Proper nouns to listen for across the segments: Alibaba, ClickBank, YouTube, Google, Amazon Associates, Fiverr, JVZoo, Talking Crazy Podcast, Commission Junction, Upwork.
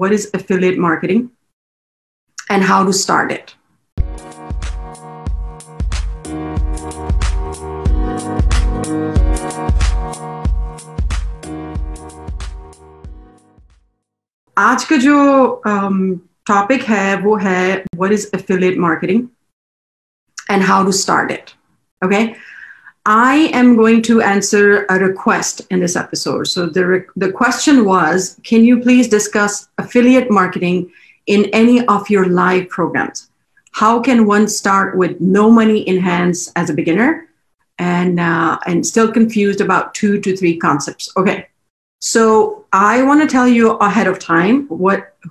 what is affiliate marketing and how to start it. आज का जो टॉपिक है वो है what is affiliate marketing and how to start it. Okay, I am going to answer a request in this episode. So the question was, can you please discuss affiliate marketing in any of your live programs? How can one start with no money in hands as a beginner and still confused about 2 to 3 concepts? Okay. So I want to tell you ahead of time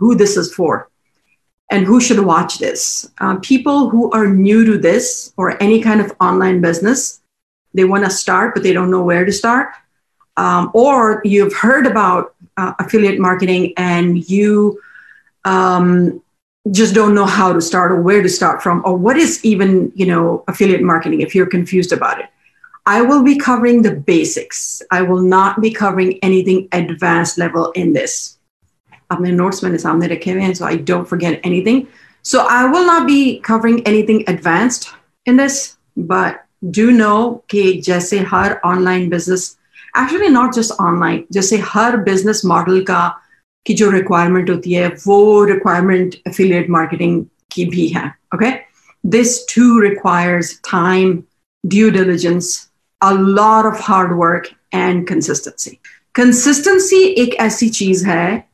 who this is for and who should watch this. People who are new to this or any kind of online business, they want to start, but they don't know where to start. Or you've heard about affiliate marketing and you just don't know how to start or where to start from, or what is even, you know, affiliate marketing if you're confused about it. I will be covering the basics. I will not be covering anything advanced level in this. I'm in Norseman, so I don't forget anything. So I will not be covering anything advanced in this, but do know that just like every online business, actually not just online, just like every business model ka ki jo requirement hoti hai, wo requirement affiliate marketing ki bhi hai. Okay, this too requires time, due diligence, a lot of hard work and consistency. Consistency एक ऐसी चीज है,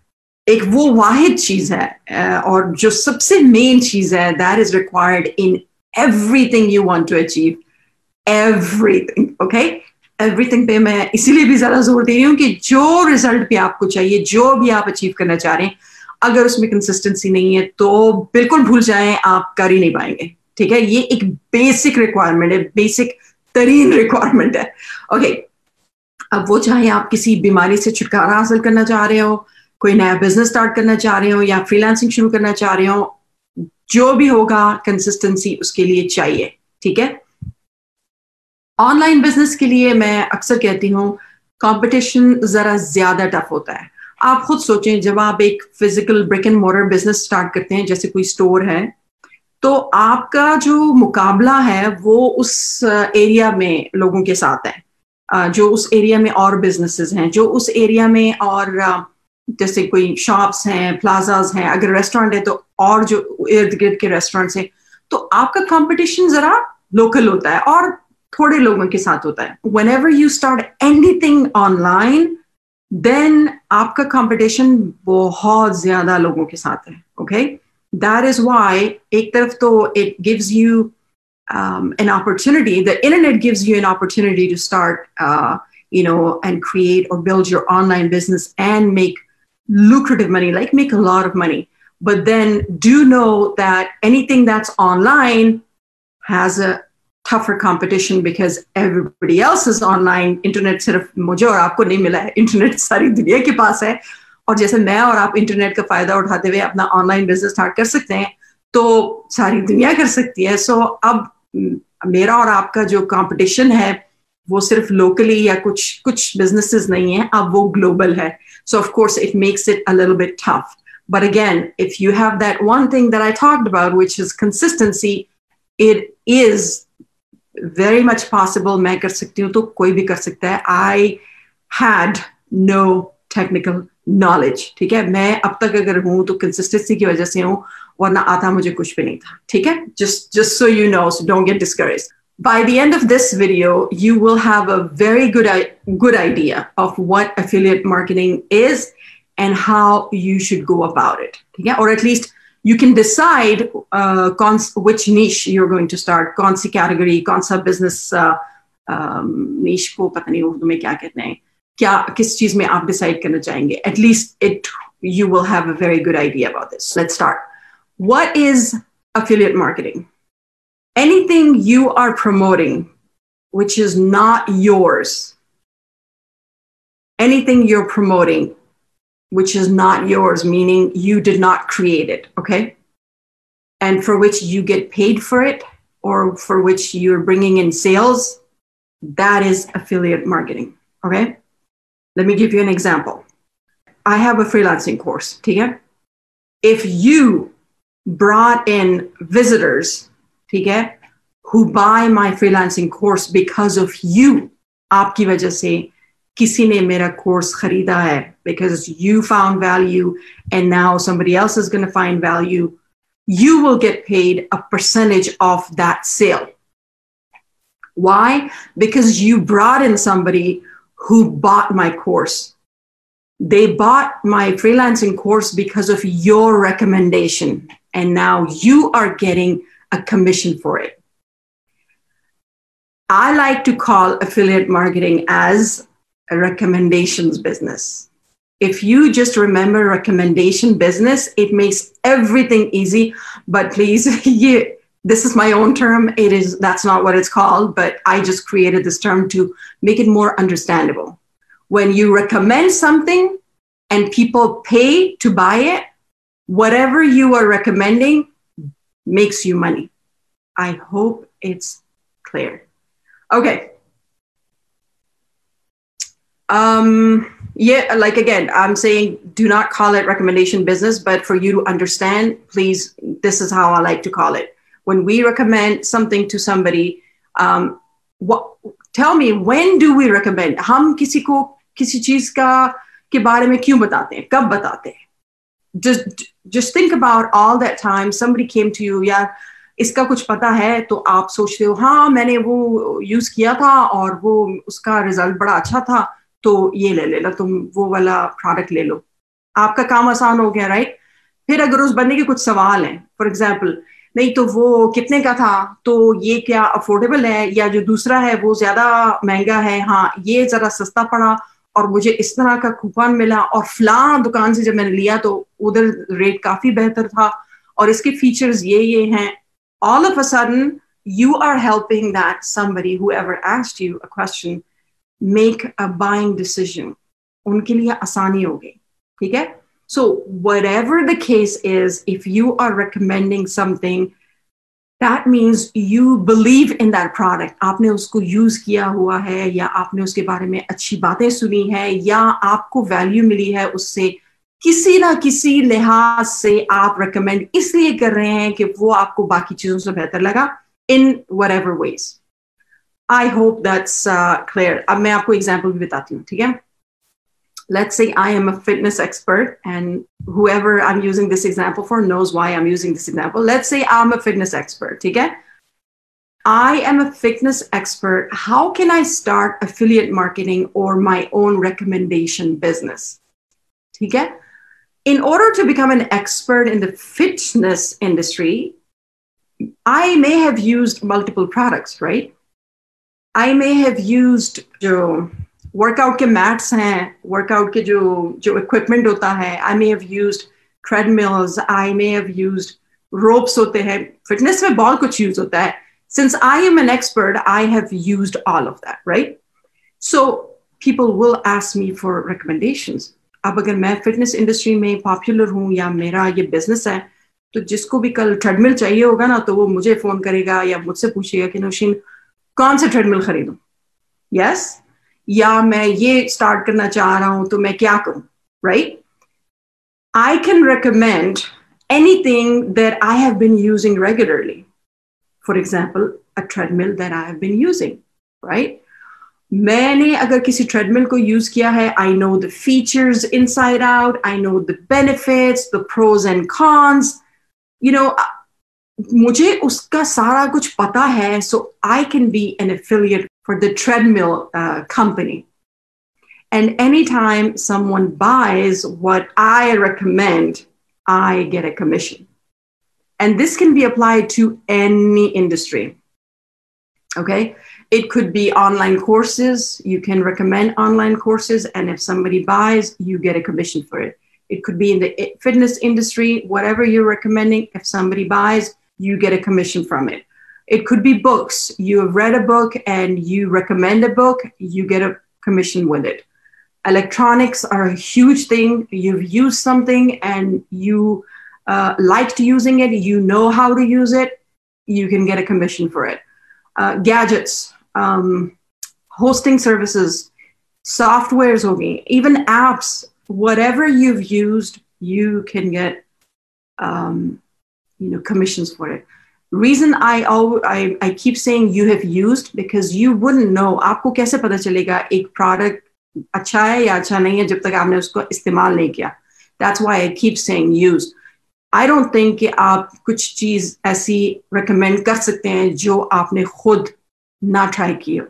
एक वो वाहिद चीज है और जो सबसे main चीज है that is required in everything you want to achieve. Everything, okay? Everything पे मैं इसीलिए भी ज़्यादा जोर दे रही हूँ कि जो result पे आपको चाहिए, जो भी आप achieve करना चाह रहे हैं, अगर उसमें consistency नहीं है, तो बिल्कुल भूल जाएं, आप कर ही नहीं पाएंगे, ठीक है? ये एक basic requirement है, basic तरीन requirement है. Okay, अब वो चाहे आप किसी बीमारी से छुटकारा हासिल करना चाह रहे हो, कोई नया business start करना चाह रहे हो, या freelancing शुरू करना चाह रहे हो, जो भी होगा consistency उसके लिए चाहिए, ठीक है? Online business के लिए मैं अक्सर कहती हूँ competition जरा ज़्यादा tough होता है. आप खुद सोचें जब आप एक physical brick and mortar business start करते हैं, जैसे कोई store है, तो आपका जो मुकाबला है वो उस एरिया में लोगों के साथ है जो उस एरिया में और बिजनेसेस हैं, जो उस एरिया में और जैसे कोई शॉप्स हैं, प्लाजाज हैं, अगर रेस्टोरेंट है तो और जो इर्द-गिर्द के रेस्टोरेंट्स हैं, तो आपका कंपटीशन जरा लोकल होता है और थोड़े लोगों के साथ होता है. Whenever you start anything online, then आपका कंपटीशन बहुत ज्यादा लोगों के साथ है, okay? That is why it gives you an opportunity. The internet gives you an opportunity to start, you know, and create or build your online business and make lucrative money, like make a lot of money. But then do know that anything that's online has a tougher competition because everybody else is online. Internet sirf mujhe aur aapko nahi mila hai. Internet sari duniya ke paas hai. और जैसे मैं और आप internet का फायदा उठाते हुए अपना ऑनलाइन बिजनेस स्टार्ट कर सकते हैं, तो सारी दुनिया कर सकती है. सो अब मेरा और आपका जो कंपटीशन है वो सिर्फ लोकली या कुछ बिजनेसेस नहीं है, अब वो ग्लोबल है. So of course it makes it a little bit tough, but again if you have that one thing that I talked about which is consistency, it is very much possible. मैं कर सकती हूँ तो कोई भी कर सकता है. I had no technical knowledge, ठीक है? मैं अब तक अगर हूँ तो कंसिस्टेंसी की वजह से हूँ, वरना आता मुझे कुछ भी नहीं था, ठीक है? Just so you know, so don't get discouraged. By the end of this video, you will have a very good idea of what affiliate marketing is and how you should go about it, ठीक है? Or at least you can decide which niche you're going to start, कौन सी category, कौन सा business niche को पता नहीं उर्दू में क्या कहते हैं, क्या किस चीज में आप डिसाइड करना चाहेंगे. At least you will have a very good idea about this. Let's start. What is affiliate marketing? Anything you are promoting which is not yours. Anything you're promoting which is not yours, meaning you did not create it, okay? And for which you get paid for it or for which you're bringing in sales, that is affiliate marketing, okay? Let me give you an example. I have a freelancing course, okay? if you brought in visitors, okay, who buy my freelancing course because of you, आपकी वजह से किसी ने मेरा course खरीदा है, because you found value and now somebody else is going to find value, you will get paid a percentage of that sale. Why? Because you brought in somebody who bought my course. They bought my freelancing course because of your recommendation, and now you are getting a commission for it. I like to call affiliate marketing as a recommendations business. If you just remember recommendation business, it makes everything easy. But please, this is my own term. That's not what it's called, but I just created this term to make it more understandable. When you recommend something and people pay to buy it, whatever you are recommending makes you money. I hope it's clear. Okay. Yeah, like again, I'm saying do not call it recommendation business, but for you to understand, please, this is how I like to call it. When we recommend something to somebody, tell me, when do we recommend? हम किसी को किसी चीज का के बारे में क्यों बताते हैं? कब बताते हैं? Just think about all that time somebody came to you, यार इसका कुछ पता है, तो आप सोचते हो हाँ मैंने वो यूज किया था और वो उसका रिजल्ट बड़ा अच्छा था, तो ये ले लो तुम वो वाला प्रोडक्ट ले लो, आपका काम आसान हो गया, राइट? फिर अगर उस बंदे के कुछ सवाल हैं, फॉर एग्जाम्पल नहीं तो वो कितने का था, तो ये क्या अफोर्डेबल है, या जो दूसरा है वो ज्यादा महंगा है, हाँ ये जरा सस्ता पड़ा और मुझे इस तरह का कूपन मिला और फलां दुकान से जब मैंने लिया तो उधर रेट काफी बेहतर था और इसके फीचर्स ये हैं. All of a sudden you are helping that somebody, whoever asked you a question, make a buying decision. उनके लिए आसानी हो गई, ठीक है? So whatever the case is, if you are recommending something, that means you believe in that product. आपने उसको use किया हुआ है, या आपने उसके बारे में अच्छी बातें सुनी है, या आपको value मिली है उससे, किसी ना किसी लिहाज से आप recommend इसलिए कर रहे हैं कि वो आपको बाकी चीजों से बेहतर लगा, in whatever ways. I hope that's clear. अब मैं आपको example भी बताती हूँ, ठीक है? Let's say I am a fitness expert, and whoever I'm using this example for knows why I'm using this example. Let's say I'm a fitness expert, okay? I am a fitness expert. How can I start affiliate marketing or my own recommendation business? Okay? In order to become an expert in the fitness industry, I may have used multiple products, right? I may have used, workout के mats हैं, workout के जो equipment होता है, I may have used treadmills, I may have used ropes होते हैं, fitness में बहुत कुछ use होता है. Since I am an expert, I have used all of that, right? So people will ask me for recommendations. अब अगर मैं fitness industry में popular हूँ या मेरा ये business है, तो जिसको भी कल treadmill चाहिए होगा ना, तो वो मुझे phone करेगा या मुझसे पूछेगा कि नौशीन कौन से treadmill खरीदूँ? Yes? या मैं ये start करना चाह रहा हूँ तो मैं क्या करूँ, right? I can recommend anything that I have been using regularly. For example, a treadmill that I have been using, right? मैंने अगर किसी treadmill को use किया है, I know the features inside out, I know the benefits, the pros and cons. You know, मुझे उसका सारा कुछ पता है, so I can be an affiliate for the treadmill company. And anytime someone buys what I recommend, I get a commission. And this can be applied to any industry, okay? It could be online courses. You can recommend online courses, and if somebody buys, you get a commission for it. It could be in the fitness industry, whatever you're recommending, if somebody buys, you get a commission from it. It could be books. You have read a book and you recommend a book, you get a commission with it. Electronics are a huge thing. You've used something and you liked using it, you know how to use it, you can get a commission for it. Gadgets, hosting services, softwares, even apps, whatever you've used, you can get commissions for it. Reason I keep saying you have used, because you wouldn't know, आपको कैसे पता चलेगा एक product अच्छा है या अच्छा नहीं है जब तक आपने उसको इस्तेमाल नहीं किया. That's why I keep saying used. I don't think कि आप कुछ चीज ऐसी recommend कर सकते हैं जो आपने खुद ना try की हो.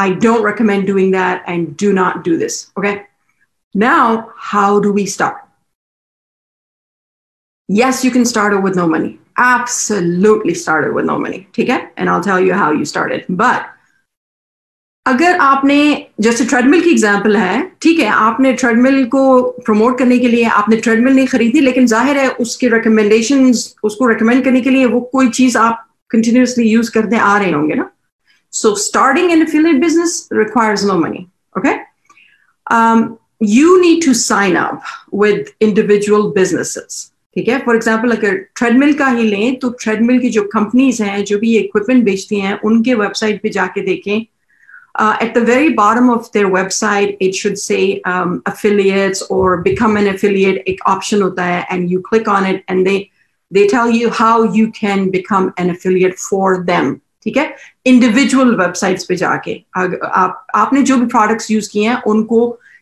I don't recommend doing that, and do not do this. Okay. Now, how do we start? Yes, you can start it with no money. Absolutely start it with no money. Take it, and I'll tell you how you start it. But अगर आपने जैसे treadmill की example है, ठीक है, आपने treadmill को promote करने के लिए आपने treadmill नहीं खरीदी, लेकिन जाहिर है उसके recommendations उसको recommend करने के लिए वो कोई चीज आप continuously use करते आ रहे होंगे ना. So starting an affiliate business requires no money. Okay, you need to sign up with individual businesses. Okay, for example, अगर treadmill का ही लें तो treadmill की जो companies हैं जो भी equipment बेचती हैं उनके website पे जाके देखें. At the very bottom of their website, it should say affiliates or become an affiliate एक option होता है, and you click on it, and they tell you how you can become an affiliate for them. ठीक है, individual websites पे जाके आपने जो भी products use किए हैं उनको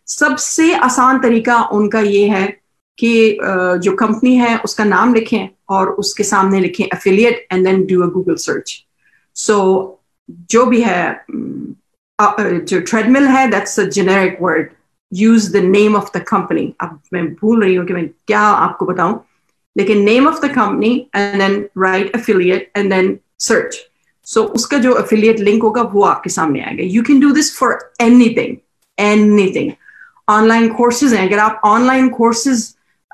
सबसे आसान तरीका उनका ये है कि जो company है उसका नाम लिखें और उसके सामने लिखें affiliate and then do a Google search. So जो भी है जो treadmill है, that's a generic word. Use the name of the company. अब मैं भूल रही हूँ कि मैं क्या आपको बताऊँ, लेकिन name of the company and then write affiliate and then search. So उसका जो affiliate link होगा वो आपके सामने आएगा. You can do this for anything, anything. Online courses हैं, अगर आप online courses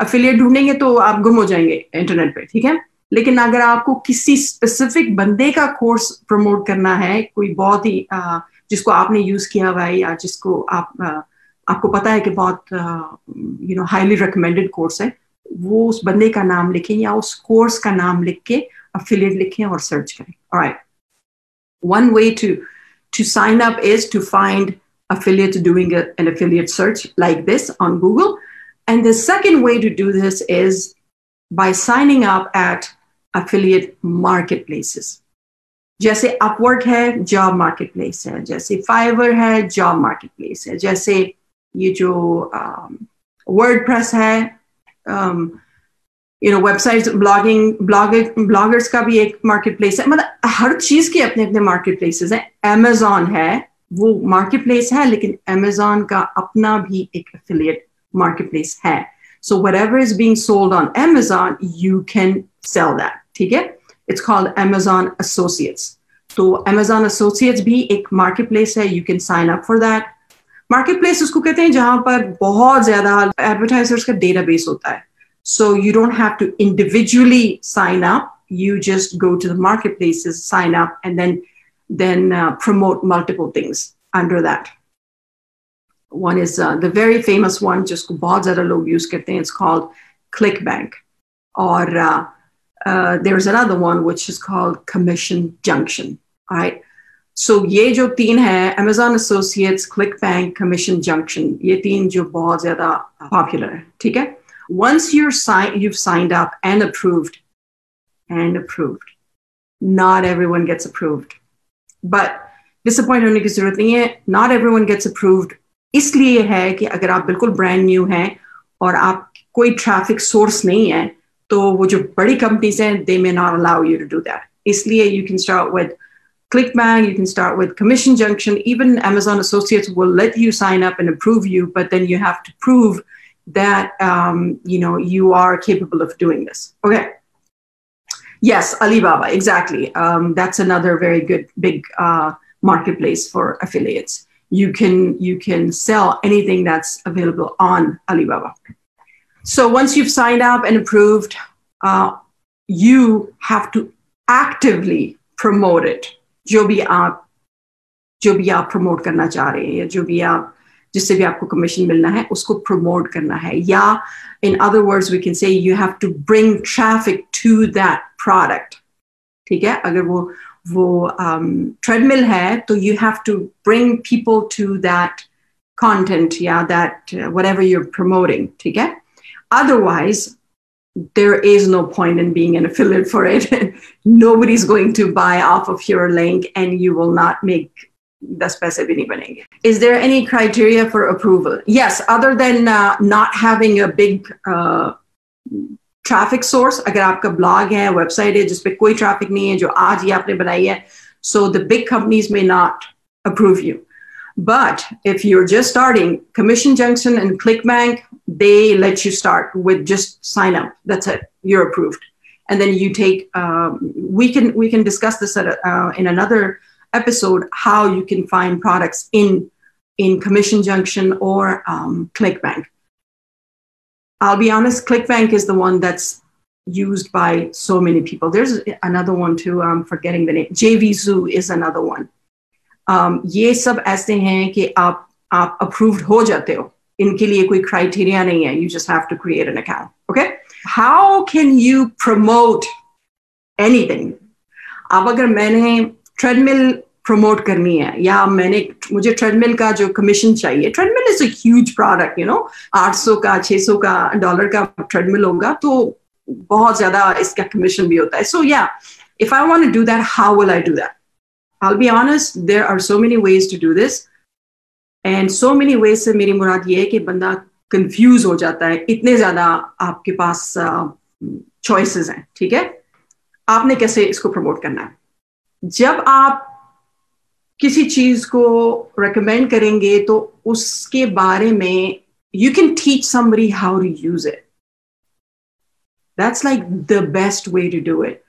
affiliate ढूंढेंगे तो आप गुम हो जाएंगे internet पे, ठीक है? लेकिन अगर आपको किसी specific बंदे का course promote करना है, कोई बहुत ही जिसको आपने use किया हुआ है या जिसको आपको पता है कि बहुत highly recommended course है, वो उस बंदे का नाम लिखें या उस course का नाम लिख के affiliate लिखें और search करें. Alright. One way to sign up is to find affiliates doing an affiliate search like this on Google. And the second way to do this is by signing up at affiliate marketplaces. जैसे Upwork है, job marketplace है, जैसे Fiverr है, job marketplace है, जैसे ये जो WordPress है, websites, bloggers का भी एक marketplace है. मतलब हर चीज के अपने अपने marketplaces हैं. Amazon है, वो marketplace है, लेकिन Amazon का अपना भी एक affiliate marketplace है. So whatever is being sold on Amazon, you can sell that. ठीक है? It's called Amazon Associates. तो Amazon Associates भी एक marketplace है. You can sign up for that. Marketplace उसको कहते हैं जहाँ पर बहुत ज़्यादा advertisers का database होता है. So you don't have to individually sign up. You just go to the marketplaces, sign up, and then promote multiple things under that. One is the very famous one, जिसको बहुत ज़्यादा लोग use करते हैं. It's called ClickBank. Or there's another one which is called Commission Junction. All right. So ये जो तीन है, Amazon Associates, ClickBank, Commission Junction, ये तीन जो बहुत ज़्यादा popular है, ठीक है? Once you've signed up and approved, not everyone gets approved. But disappoint होने की ज़रूरत नहीं है. Not everyone gets approved. इसलिए है कि अगर आप बिल्कुल brand new हैं और आप कोई traffic source नहीं है, तो वो जो बड़ी companies हैं, they may not allow you to do that. इसलिए you can start with ClickBank, you can start with Commission Junction. Even Amazon Associates will let you sign up and approve you, but then you have to prove that you are capable of doing this. Okay. Yes, Alibaba, exactly. That's another very good big marketplace for affiliates. You can sell anything that's available on Alibaba. So once you've signed up and approved, you have to actively promote it. जो भी आप promote करना चाह रहे हैं, जो भी आप जिससे भी आपको commission मिलना है, उसको promote करना है. या in other words, we can say you have to bring traffic to that product. ठीक है? अगर वो treadmill है, तो you have to bring people to that content, yeah, that whatever you're promoting. ठीक है? Otherwise, there is no point in being an affiliate for it. Nobody's going to buy off of your link, and you will not make das passive winning. Is there any criteria for approval? Yes, other than not having a big traffic source. अगर आपका blog है, website है, जिसपे कोई traffic नहीं है, जो आज ही आपने बनाई है, so the big companies may not approve you. But if you're just starting, Commission Junction and ClickBank, they let you start with just sign up. That's it. You're approved. And then you take, we can discuss this at a, in another episode, how you can find products in Commission Junction or ClickBank. I'll be honest, ClickBank is the one that's used by so many people. There's another one too, I'm forgetting the name. JVZoo is another one. ये सब ऐसे हैं कि आप approved हो जाते हो. इनके लिए कोई criteria नहीं है. You just have to create an account. Okay? How can you promote anything? अब अगर मैंने treadmill promote करनी है या मुझे treadmill का जो commission चाहिए. Treadmill is a huge product, you know. 800 का, 600 का डॉलर का treadmill होगा तो बहुत ज़्यादा इसका commission भी होता है. So yeah, if I want to do that, how will I do that? I'll be honest, there are so many ways to do this. And so many ways से मेरी मुराद ये है कि बंदा confuse हो जाता है. इतने ज़्यादा आपके पास choices हैं, ठीक है? आपने कैसे इसको promote करना है? जब आप किसी चीज़ को recommend करेंगे, तो उसके बारे में you can teach somebody how to use it. That's like the best way to do it.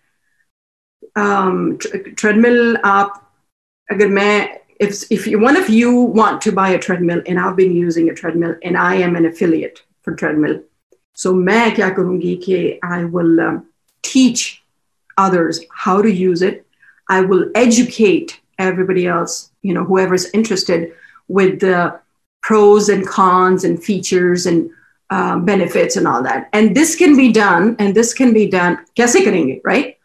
Treadmill app, if one of you want to buy a treadmill, and I've been using a treadmill and I am an affiliate for treadmill, so main kya karungi ki I will teach others how to use it. I will educate everybody else, you know, whoever's interested, with the pros and cons and features and benefits and all that. And this can be done, and this can be done. Kaise karenge, right?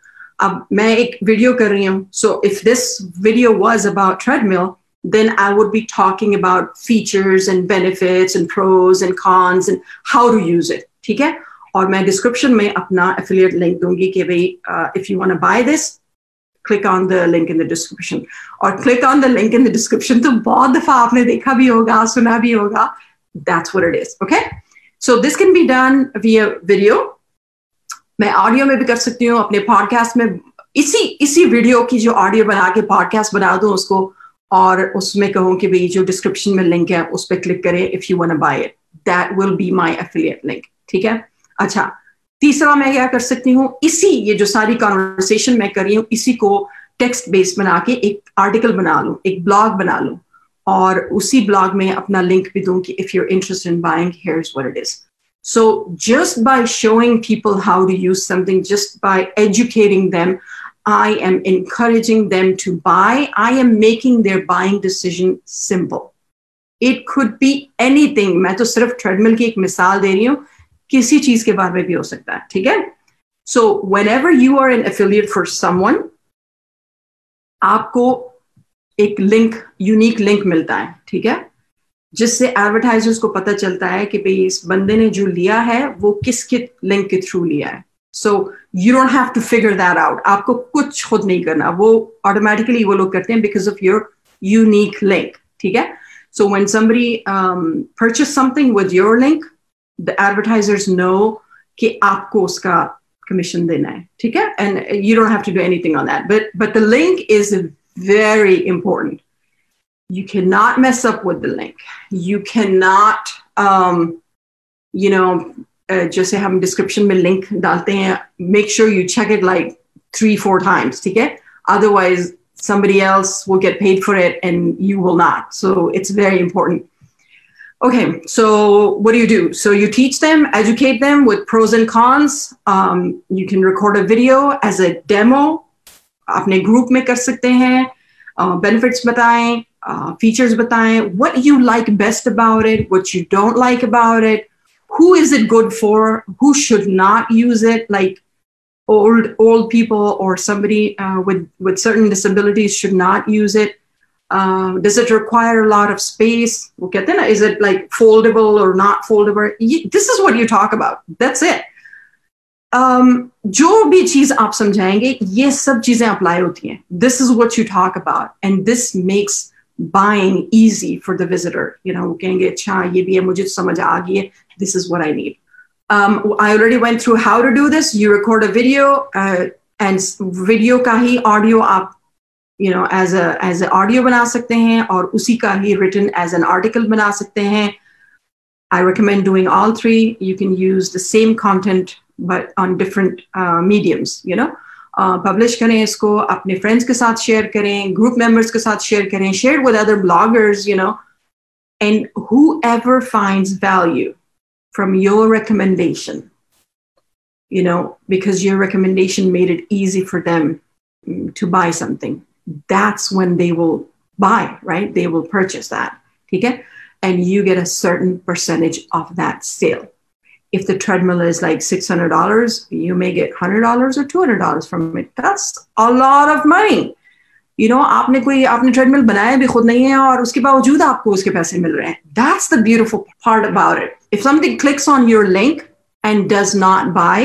अब मैं एक video कर रही हूँ, so if this video was about treadmill, then I would be talking about features and benefits and pros and cons and how to use it, ठीक है? और मैं description में अपना affiliate link दूँगी कि भाई, if you want to buy this, click on the link in the description. और click on the link in the description तो बहुत दफा आपने देखा भी होगा, सुना भी होगा. That's what it is, okay? So this can be done via video. मैं ऑडियो में भी कर सकती हूँ, अपने पॉडकास्ट में इसी वीडियो की जो ऑडियो बना के पॉडकास्ट बना दूँ उसको, और उसमें कहूँ कि भाई जो डिस्क्रिप्शन में लिंक है उस पे क्लिक करें if you want to buy it. That will be my affiliate link, ठीक है? अच्छा, तीसरा मैं क्या कर सकती हूँ, इसी ये जो सारी कॉन्वर्सेशन मैं कर रही हूँ इसी को टेक्स्ट बेस्ड बना के एक आर्टिकल बना लूँ, एक ब्लॉग बना लूँ, और उसी ब्लॉग में अपना लिंक भी दूँ कि if you are interested in buying here is what it is. So just by showing people how to use something, just by educating them, I am encouraging them to buy. I am making their buying decision simple. It could be anything. मैं तो सिर्फ treadmill की एक मिसाल दे रही हूँ, किसी चीज़ के बारे में भी हो सकता है, ठीक है? So whenever you are an affiliate for someone, आपको एक link, unique link मिलता है, ठीक है? जिससे advertisers को पता चलता है कि भाई इस बंदे ने जो लिया है वो किसके link के through लिया है. So you don't have to figure that out. आपको कुछ खुद नहीं करना, वो automatically वो लोग करते हैं because of your unique link, ठीक है? So when somebody purchase something with your link, the advertisers know कि आपको उसका commission देना है, ठीक है? And you don't have to do anything on that. But the link is very important. You cannot mess up with the link. You cannot, you know, just have a description में link डालते हैं. Make sure you check it like 3-4 times, ठीक है? Otherwise, somebody else will get paid for it and you will not. So it's very important. Okay, so what do? So you teach them, educate them with pros and cons. You can record a video as a demo. अपने group में कर सकते हैं. Benefits बताएं. Features बताएं, what you like best about it, what you don't like about it, who is it good for, who should not use it, like old people or somebody with certain disabilities should not use it. Does it require a lot of space? Is it like foldable or not foldable? This is what you talk about. That's it. जो भी चीज आप समझाएंगे ये सब चीजें apply होती हैं. This is what you talk about and this makes buying easy for the visitor. You know, वो कहेंगे अच्छा ये भी है, मुझे समझ आ गई है, this is what I need. I already went through how to do this. You record a video and video का ही audio आप as an audio बना सकते हैं और उसी का ही written as an article बना सकते हैं. I recommend doing all three. You can use the same content but on different mediums. You know, publish करें इसको, अपने friends के साथ share करें, group members के साथ share करें, share with other bloggers. You know, and whoever finds value from your recommendation, you know, because your recommendation made it easy for them to buy something. That's when they will buy, right? They will purchase that, okay? And you get a certain percentage of that sale. If the treadmill is like $600, you may get $100 or $200 from it. That's a lot of money. You know, आपने treadmill बनाया भी खुद नहीं है और उसके बावजूद आपको उसके पैसे मिल रहे हैं. That's the beautiful part about it. If somebody clicks on your link and does not buy,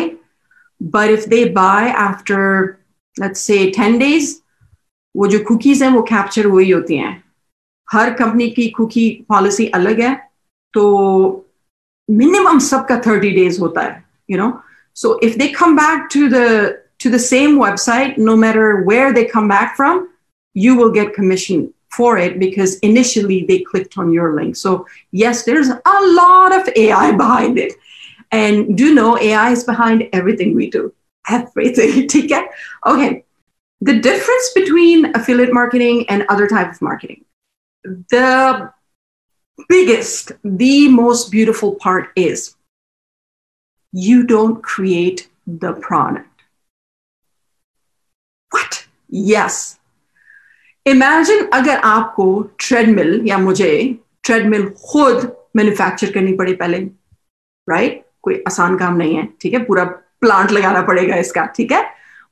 but if they buy after, let's say, 10 days, वो जो cookies हैं वो capture हुई होती हैं. हर company की cookie policy अलग है, तो minimum सबका 30 days होता है, you know. So if they come back to the same website, no matter where they come back from, you will get commission for it because initially they clicked on your link. So yes, there's a lot of AI behind it. And do know AI is behind everything we do. Everything. Okay. The difference between affiliate marketing and other type of marketing. The biggest, the most beautiful part is you don't create the product. What? Yes. Imagine अगर आपको treadmill या मुझे treadmill खुद manufacture करनी पड़े पहले, right? कोई आसान काम नहीं है, ठीक है? पूरा plant लगाना पड़ेगा इसका, ठीक है?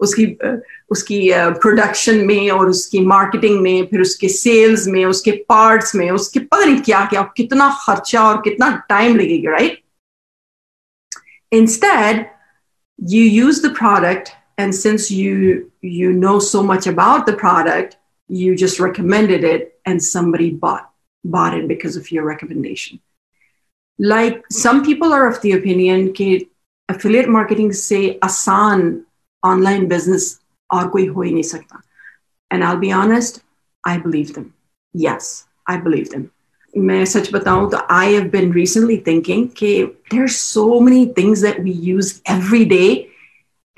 उसकी production में और उसकी marketing में, फिर उसके sales में, उसके parts में, उसके पता नहीं क्या क्या, कितना खर्चा और कितना time लगेगा, right? Instead, you use the product, and since you know so much about the product, you just recommended it and somebody bought it because of your recommendation. Like some people are of the opinion that affiliate marketing se aasan online business aur koi ho hi nahi sakta. And I'll be honest, I believe them. Yes, I believe them. Main sach bataun to I have been recently thinking that there's so many things that we use every day.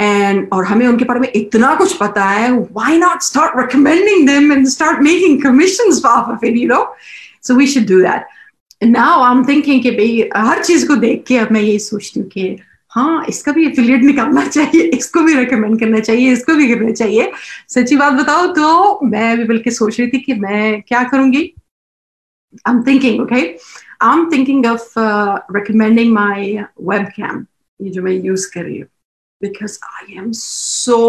And और हमें उनके बारे में इतना कुछ पता है, why not start recommending them and start making commissions off of it, you know? So we should do that. And now I'm thinking कि भाई हर चीज को देख के अब मैं ये सोचती हूँ कि हाँ इसका भी affiliate निकालना चाहिए, इसको भी recommend करना चाहिए, इसको भी करना चाहिए. सच्ची बात बताओ तो मैं अभी बल्कि सोच रही थी कि मैं क्या करूँगी. I'm thinking, okay, I'm thinking of recommending my webcam, ये जो मैं use कर रही हूँ. Because I am so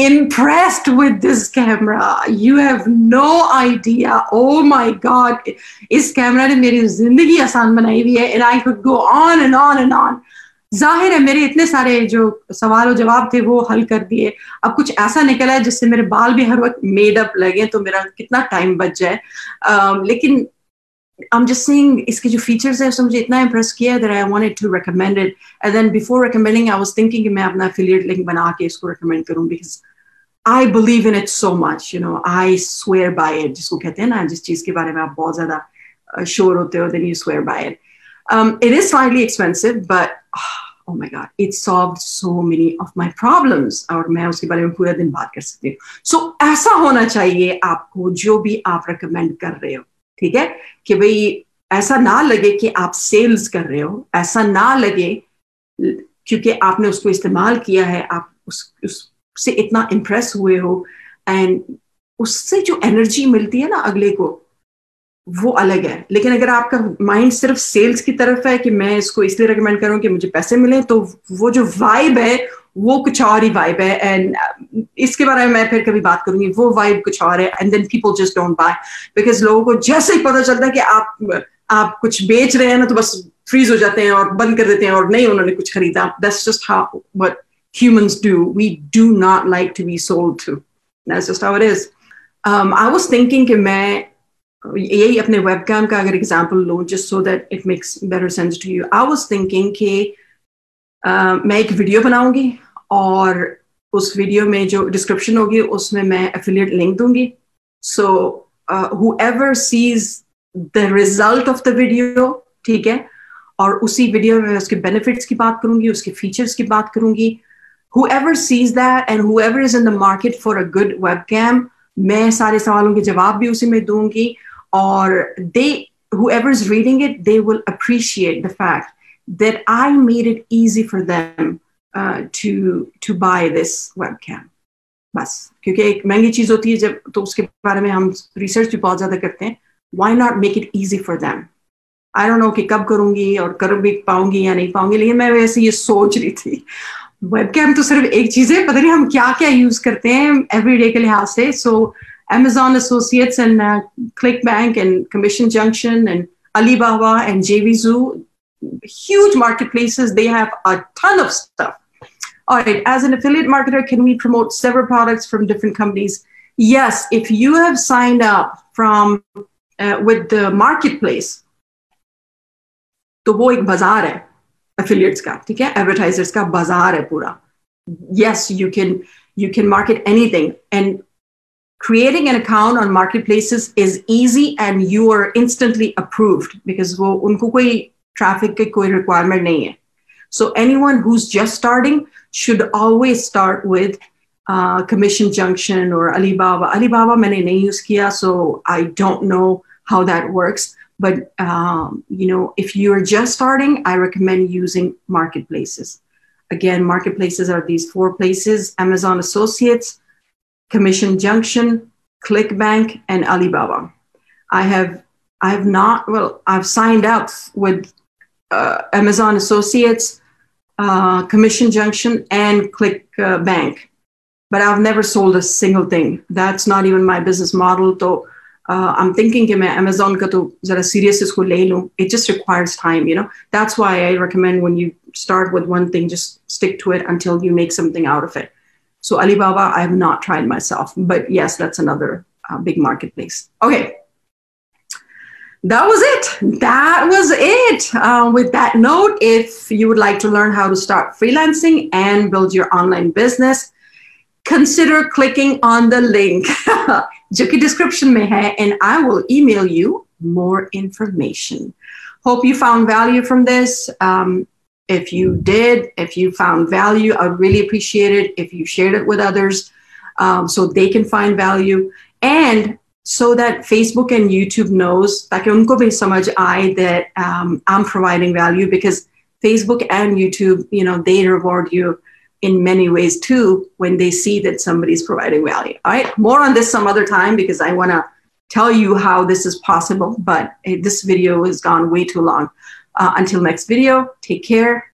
impressed with this camera. You have no idea. Oh my God. This camera has made my life easier and I could go on and on and on. जाहिर है मेरे इतने सारे जो सवाल और जवाब थे वो हल कर दिए. अब कुछ ऐसा निकला है जिससे मेरे बाल भी हर वक्त मेड अप लगे तो मेरा कितना टाइम बच जाए. लेकिन I'm just saying, इसके जो features हैं, मुझे इतना impress किया that I wanted to recommend it. And then before recommending, I was thinking कि मैं अपना affiliate link बना के इसको recommend करूँ because I believe in it so much. You know, I swear by it. जिसको कहते हैं ना, जिस चीज के बारे में आप बहुत ज़्यादा sure होते हो, then you swear by it. It is slightly expensive, but oh my God, it solved so many of my problems. और मैं उसके बारे में पूरा दिन बात कर सकती हूँ. So ऐसा होना चाहिए आपको जो भी आप recommend कर रहे हो. ठीक है कि भाई ऐसा ना लगे कि आप सेल्स कर रहे हो, ऐसा ना लगे क्योंकि आपने उसको इस्तेमाल किया है, आप उससे इतना इम्प्रेस हुए हो एंड उससे जो एनर्जी मिलती है ना अगले को वो अलग है. लेकिन अगर आपका माइंड सिर्फ सेल्स की तरफ है कि मैं इसको इसलिए रिकमेंड करूँ कि मुझे पैसे मिले, तो वो जो वाइब है वो कुछ और ही वाइब है. एंड इसके बारे में मैं फिर कभी बात करूंगी. वो वाइब कुछ और है and then people just don't buy because लोगों को जैसे ही पता चलता है कि आप कुछ बेच रहे हैं ना तो बस फ्रीज हो जाते हैं और बंद कर देते हैं और नहीं उन्होंने कुछ खरीदा. That's just how what humans do. We do not like to be sold to. That's just how it is. I was thinking that I apne webcam ka agar example lo, just so that it makes better sense to you. I was thinking that मैं एक video बनाऊंगी और उस video में जो description होगी उसमें मैं एफिलिएट लिंक दूंगी. So whoever sees the result of the video, ठीक है, और उसी वीडियो में उसके बेनिफिट्स की बात करूंगी, उसके फीचर्स की बात करूंगी. Whoever sees that and whoever is in the market for a good webcam, मैं सारे सवालों के जवाब भी उसी में दूंगी. और they, whoever is reading it, they will appreciate the fact that I made it easy for them to buy this webcam. बस क्योंकि एक महंगी चीज होती है जब तो उसके बारे में हम रिसर्च भी बहुत ज़्यादा करते हैं. Why not make it easy for them? I don't know कि कब करूँगी और कर भी पाऊँगी या नहीं पाऊँगी, लेकिन मैं वैसे ये सोच रही थी. Webcam तो सिर्फ एक चीज़ है, पता नहीं हम क्या क्या यूज़ करते हैं everyday के लिहाज से. So Amazon Associates and ClickBank and Commission Junction and Alibaba and JVZoo, huge marketplaces, they have a ton of stuff. All right, as an affiliate marketer, can we promote several products from different companies? Yes, if you have signed up from with the marketplace, तो वो एक बाजार है affiliates का, ठीक है, advertisers का बाजार है पूरा. Yes, you can market anything, and creating an account on marketplaces is easy, and you are instantly approved because वो उनको कोई traffic ke koi requirement nahi hai. So anyone who's just starting should always start with Commission Junction or Alibaba. Alibaba maine nahi use kiya, so I don't know how that works. But you know, if you are just starting, I recommend using marketplaces. Again, marketplaces are these four places: Amazon Associates, Commission Junction, ClickBank, and Alibaba. I've signed up with Amazon Associates, Commission Junction, and ClickBank, but I've never sold a single thing. That's not even my business model. So I'm thinking that Amazon ka to zara serious isko le lo. It just requires time, you know. That's why I recommend when you start with one thing, just stick to it until you make something out of it. So Alibaba, I have not tried myself, but yes, that's another big marketplace. Okay. That was it. With that note, if you would like to learn how to start freelancing and build your online business, consider clicking on the link जो कि description में है, and I will email you more information. Hope you found value from this. If you found value, I would really appreciate it if you shared it with others so they can find value. And so that Facebook and YouTube knows, ताकि उनको भी समझ आए that I'm providing value, because Facebook and YouTube, you know, they reward you in many ways too when they see that somebody's providing value. All right, more on this some other time because I want to tell you how this is possible, but this video has gone way too long. Until next video, take care.